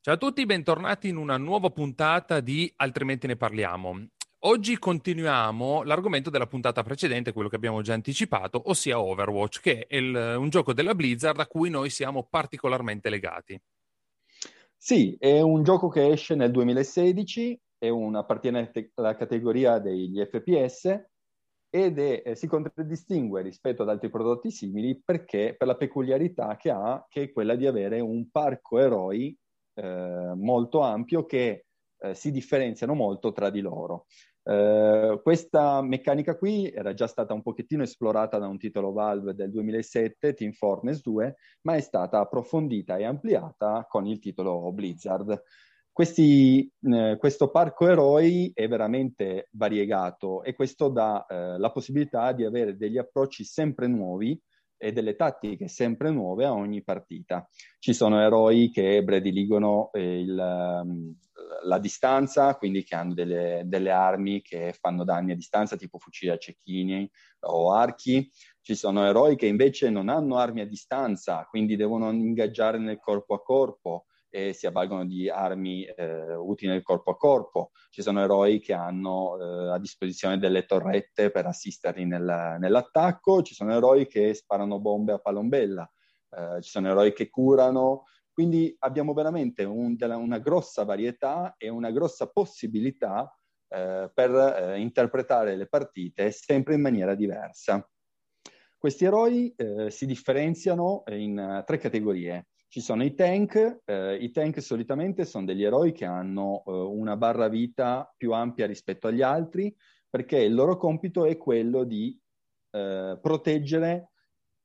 Ciao a tutti, bentornati in una nuova puntata di Altrimenti ne parliamo. Oggi continuiamo l'argomento della puntata precedente, quello che abbiamo già anticipato, ossia Overwatch, che è un gioco della Blizzard a cui noi siamo particolarmente legati. Sì, è un gioco che esce nel 2016, appartiene alla categoria degli FPS ed si contraddistingue rispetto ad altri prodotti simili perché per la peculiarità che ha, che è quella di avere un parco eroi molto ampio che si differenziano molto tra di loro. Questa meccanica qui era già stata un pochettino esplorata da un titolo Valve del 2007, Team Fortress 2, ma è stata approfondita e ampliata con il titolo Blizzard. Questo parco eroi è veramente variegato e questo dà la possibilità di avere degli approcci sempre nuovi e delle tattiche sempre nuove a ogni partita. Ci sono eroi che prediligono la distanza, quindi che hanno delle armi che fanno danni a distanza, tipo fucili a cecchini o archi. Ci sono eroi che invece non hanno armi a distanza, quindi devono ingaggiare nel corpo a corpo e si avvalgono di armi utili nel corpo a corpo. Ci sono eroi che hanno a disposizione delle torrette per assisterli nell'attacco, ci sono eroi che sparano bombe a palombella, ci sono eroi che curano, quindi abbiamo veramente una grossa varietà e una grossa possibilità per interpretare le partite sempre in maniera diversa. Questi eroi si differenziano in tre categorie. Ci sono i tank solitamente sono degli eroi che hanno una barra vita più ampia rispetto agli altri perché il loro compito è quello di proteggere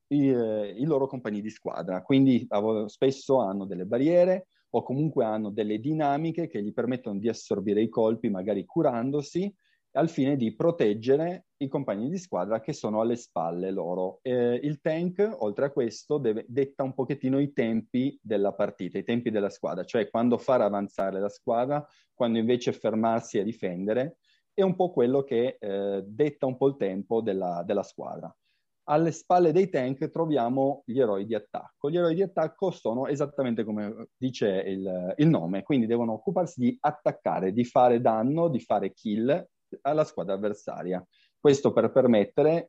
i loro compagni di squadra, quindi spesso hanno delle barriere o comunque hanno delle dinamiche che gli permettono di assorbire i colpi magari curandosi al fine di proteggere i compagni di squadra che sono alle spalle loro. Il tank, oltre a questo, detta un pochettino i tempi della partita, i tempi della squadra, cioè quando far avanzare la squadra, quando invece fermarsi a difendere, è un po' quello che detta un po' il tempo della squadra. Alle spalle dei tank troviamo gli eroi di attacco. Gli eroi di attacco sono esattamente come dice il nome, quindi devono occuparsi di attaccare, di fare danno, di fare kill alla squadra avversaria. Questo per permettere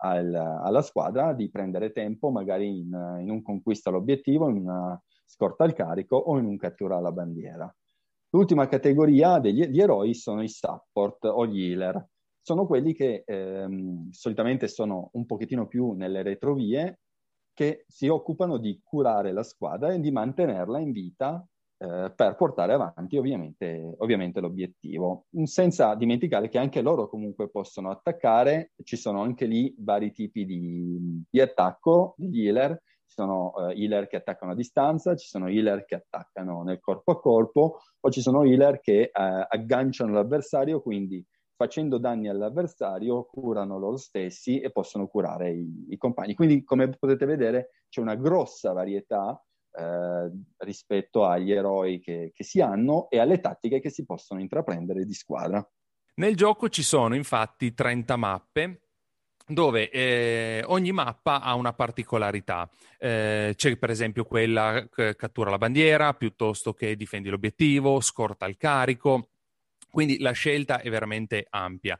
alla squadra di prendere tempo magari in un conquista all'obiettivo, in una scorta al carico o in un cattura alla bandiera. L'ultima categoria di eroi sono i support o gli healer. Sono quelli che solitamente sono un pochettino più nelle retrovie, che si occupano di curare la squadra e di mantenerla in vita per portare avanti ovviamente l'obiettivo, senza dimenticare che anche loro comunque possono attaccare. Ci sono anche lì vari tipi di attacco, gli healer. Ci sono healer che attaccano a distanza, ci sono healer che attaccano nel corpo a corpo o ci sono healer che agganciano l'avversario, quindi facendo danni all'avversario curano loro stessi e possono curare i compagni. Quindi, come potete vedere, c'è una grossa varietà rispetto agli eroi che si hanno e alle tattiche che si possono intraprendere di squadra. Nel gioco ci sono infatti 30 mappe dove ogni mappa ha una particolarità. C'è per esempio quella che cattura la bandiera piuttosto che difendi l'obiettivo, scorta al carico, quindi la scelta è veramente ampia.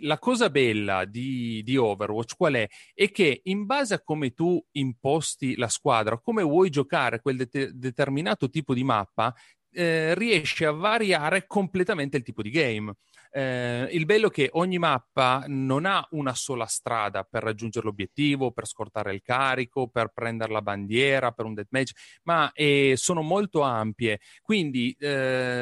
La cosa bella di Overwatch qual è? È che in base a come tu imposti la squadra, come vuoi giocare quel determinato tipo di mappa, riesce a variare completamente il tipo di game. Il bello è che ogni mappa non ha una sola strada per raggiungere l'obiettivo, per scortare il carico, per prendere la bandiera, per un deathmatch, ma sono molto ampie, quindi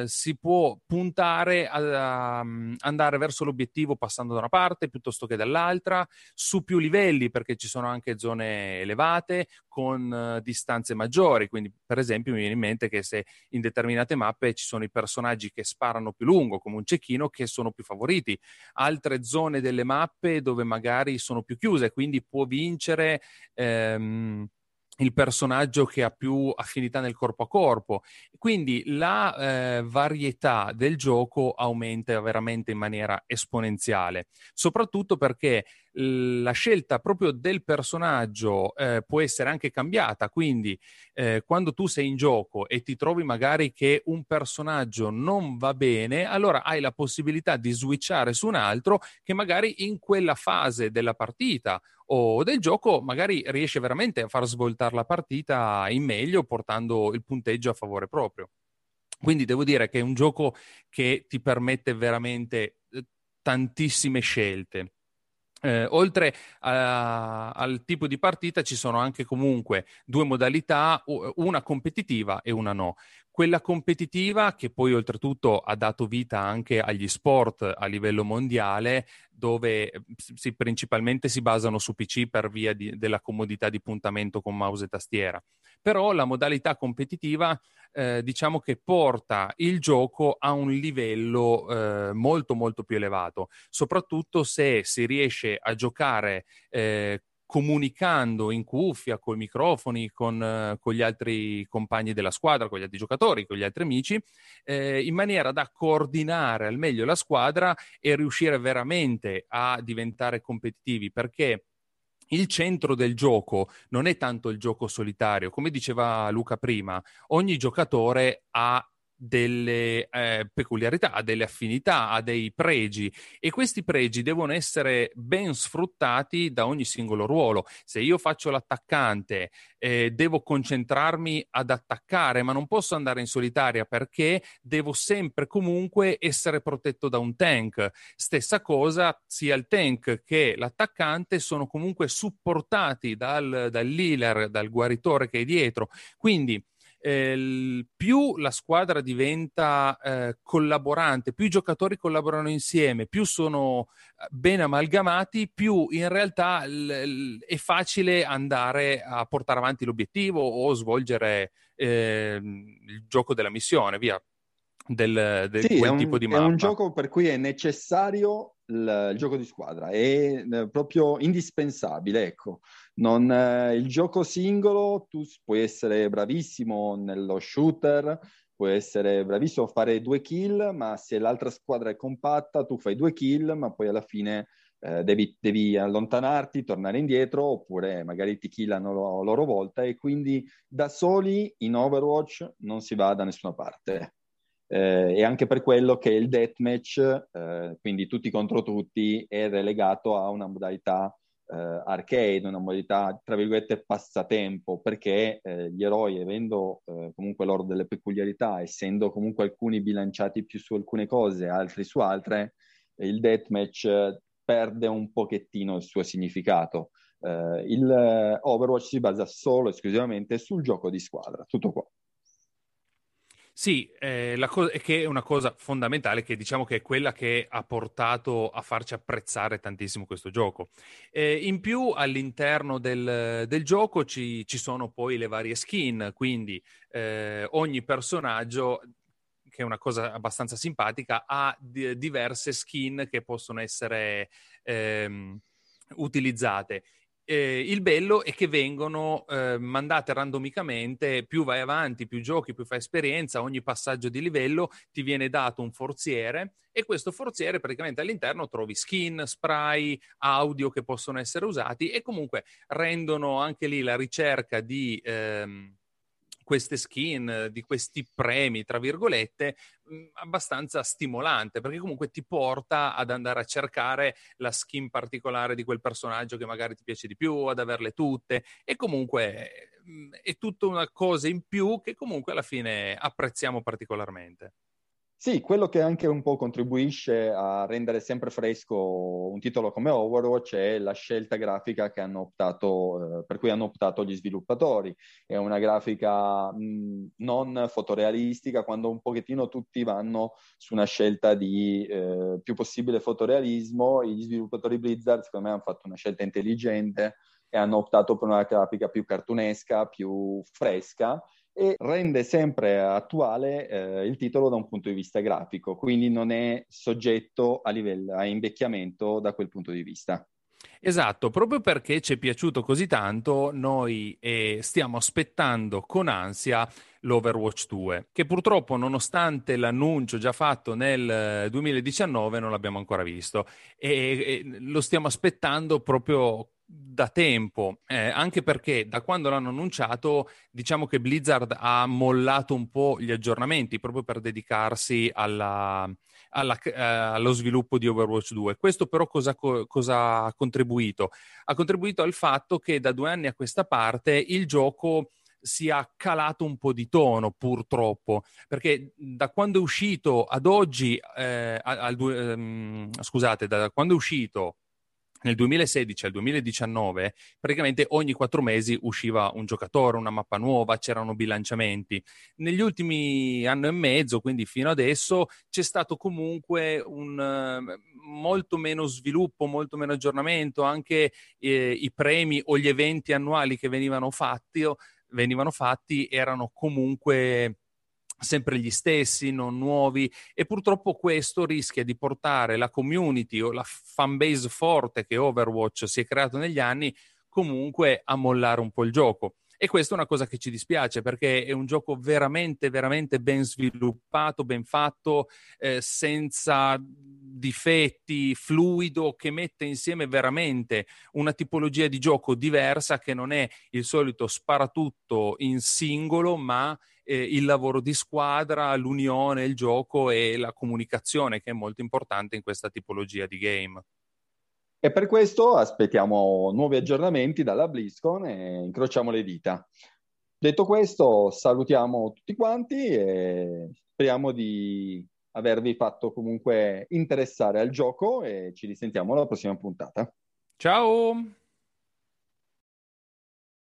si può puntare a andare verso l'obiettivo passando da una parte piuttosto che dall'altra, su più livelli, perché ci sono anche zone elevate con distanze maggiori. Quindi per esempio mi viene in mente che se in determinati mappe ci sono i personaggi che sparano più lungo come un cecchino, che sono più favoriti, altre zone delle mappe dove magari sono più chiuse, quindi può vincere il personaggio che ha più affinità nel corpo a corpo. Quindi la varietà del gioco aumenta veramente in maniera esponenziale, soprattutto perché la scelta proprio del personaggio può essere anche cambiata. Quindi quando tu sei in gioco e ti trovi magari che un personaggio non va bene, allora hai la possibilità di switchare su un altro che magari in quella fase della partita o del gioco magari riesce veramente a far svoltare la partita in meglio, portando il punteggio a favore proprio. Quindi devo dire che è un gioco che ti permette veramente tantissime scelte. Oltre al tipo di partita ci sono anche comunque due modalità, una competitiva e una no. Quella competitiva, che poi oltretutto ha dato vita anche agli sport a livello mondiale, dove principalmente si basano su PC per via della comodità di puntamento con mouse e tastiera. Però la modalità competitiva diciamo che porta il gioco a un livello molto molto più elevato, soprattutto se si riesce a giocare comunicando in cuffia, coi microfoni, con gli altri compagni della squadra, con gli altri giocatori, con gli altri amici, in maniera da coordinare al meglio la squadra e riuscire veramente a diventare competitivi, perché il centro del gioco non è tanto il gioco solitario. Come diceva Luca prima, ogni giocatore ha delle peculiarità, ha delle affinità, ha dei pregi, e questi pregi devono essere ben sfruttati da ogni singolo ruolo. Se io faccio l'attaccante, devo concentrarmi ad attaccare, ma non posso andare in solitaria perché devo sempre comunque essere protetto da un tank. Stessa cosa, sia il tank che l'attaccante sono comunque supportati dal healer, dal guaritore che è dietro. Quindi più la squadra diventa collaborante, più i giocatori collaborano insieme, più sono ben amalgamati, più in realtà è facile andare a portare avanti l'obiettivo o svolgere il gioco della missione, via del sì, quel tipo di mappa. È un gioco per cui è necessario il gioco di squadra, è proprio indispensabile, ecco. Non il gioco singolo, tu puoi essere bravissimo nello shooter, puoi essere bravissimo a fare 2 kill, ma se l'altra squadra è compatta tu fai 2 kill, ma poi alla fine devi allontanarti, tornare indietro, oppure magari ti killano la loro volta, e quindi da soli in Overwatch non si va da nessuna parte. E anche per quello che il deathmatch, quindi tutti contro tutti, è relegato a una modalità arcade, una modalità tra virgolette passatempo, perché gli eroi, avendo comunque loro delle peculiarità, essendo comunque alcuni bilanciati più su alcune cose, altri su altre, il deathmatch perde un pochettino il suo significato. Il Overwatch si basa solo e esclusivamente sul gioco di squadra, tutto qua. Sì, la cosa è che è una cosa fondamentale, che diciamo che è quella che ha portato a farci apprezzare tantissimo questo gioco. In più all'interno del gioco ci sono poi le varie skin, quindi ogni personaggio, che è una cosa abbastanza simpatica, ha diverse skin che possono essere utilizzate. Il bello è che vengono mandate randomicamente. Più vai avanti, più giochi, più fai esperienza, ogni passaggio di livello ti viene dato un forziere, e questo forziere praticamente all'interno trovi skin, spray, audio che possono essere usati, e comunque rendono anche lì la ricerca di queste skin, di questi premi, tra virgolette, abbastanza stimolante, perché comunque ti porta ad andare a cercare la skin particolare di quel personaggio che magari ti piace di più, ad averle tutte, e comunque è tutta una cosa in più che comunque alla fine apprezziamo particolarmente. Sì, quello che anche un po' contribuisce a rendere sempre fresco un titolo come Overwatch è la scelta grafica che hanno optato, per cui hanno optato gli sviluppatori. È una grafica non fotorealistica, quando un pochettino tutti vanno su una scelta di più possibile fotorealismo. Gli sviluppatori Blizzard, secondo me, hanno fatto una scelta intelligente e hanno optato per una grafica più cartunesca, più fresca, e rende sempre attuale il titolo da un punto di vista grafico, quindi non è soggetto a invecchiamento da quel punto di vista. Esatto, proprio perché ci è piaciuto così tanto, noi stiamo aspettando con ansia l'Overwatch 2, che purtroppo, nonostante l'annuncio già fatto nel 2019, non l'abbiamo ancora visto, e lo stiamo aspettando proprio da tempo, anche perché da quando l'hanno annunciato, diciamo che Blizzard ha mollato un po' gli aggiornamenti proprio per dedicarsi allo sviluppo di Overwatch 2. Questo però cosa ha contribuito? Ha contribuito al fatto che da 2 anni a questa parte il gioco si è calato un po' di tono, purtroppo, perché da quando è uscito ad oggi, da quando è uscito nel 2016 al 2019, praticamente ogni 4 mesi usciva un giocatore, una mappa nuova, c'erano bilanciamenti. Negli ultimi anno e mezzo, quindi fino adesso, c'è stato comunque un molto meno sviluppo, molto meno aggiornamento, anche i premi o gli eventi annuali che venivano fatti erano comunque sempre gli stessi, non nuovi, e purtroppo questo rischia di portare la community o la fanbase forte che Overwatch si è creato negli anni comunque a mollare un po' il gioco. E questa è una cosa che ci dispiace, perché è un gioco veramente, veramente ben sviluppato, ben fatto, senza difetti, fluido, che mette insieme veramente una tipologia di gioco diversa, che non è il solito sparatutto in singolo, ma il lavoro di squadra, l'unione, il gioco e la comunicazione, che è molto importante in questa tipologia di game. E per questo aspettiamo nuovi aggiornamenti dalla BlizzCon e incrociamo le dita. Detto questo, salutiamo tutti quanti e speriamo di avervi fatto comunque interessare al gioco, e ci risentiamo alla prossima puntata. Ciao!